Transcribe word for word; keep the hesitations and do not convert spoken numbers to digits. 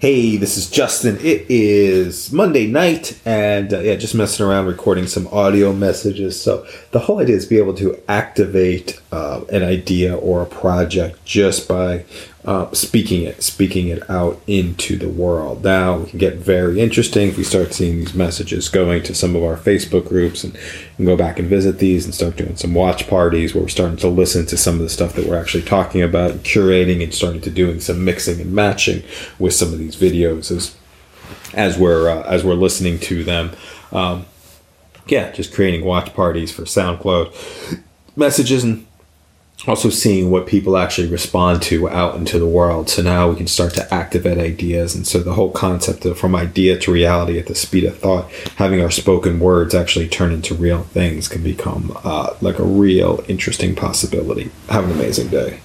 Hey, this is Justin. It is Monday night, and uh, yeah, just messing around recording some audio messages. So the whole idea is be able to activate uh, an idea or a project just by uh, speaking it, speaking it out into the world. Now it can get very interesting if we start seeing these messages going to some of our Facebook groups, and, and go back and visit these and start doing some watch parties where we're starting to listen to some of the stuff that we're actually talking about, and curating and starting to doing some mixing and matching with some of these videos as as we're uh, as we're listening to them. Um, yeah, just creating watch parties for SoundCloud messages, and also seeing what people actually respond to out into the world. So now we can start to activate ideas. And so the whole concept of from idea to reality at the speed of thought, having our spoken words actually turn into real things, can become uh, like a real interesting possibility. Have an amazing day.